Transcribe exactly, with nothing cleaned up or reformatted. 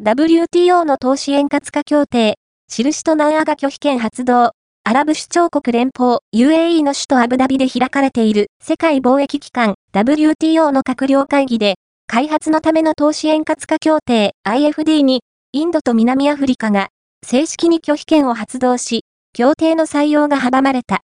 ダブリューティーオー の投資円滑化協定、印と南アが拒否権発動。アラブ首長国連邦 ユーエーイー の首都アブダビで開かれている世界貿易機関 ダブリューティーオー の閣僚会議で、開発のための投資円滑化協定 アイエフディー に、インドと南アフリカが正式に拒否権を発動し、協定の採用が阻まれた。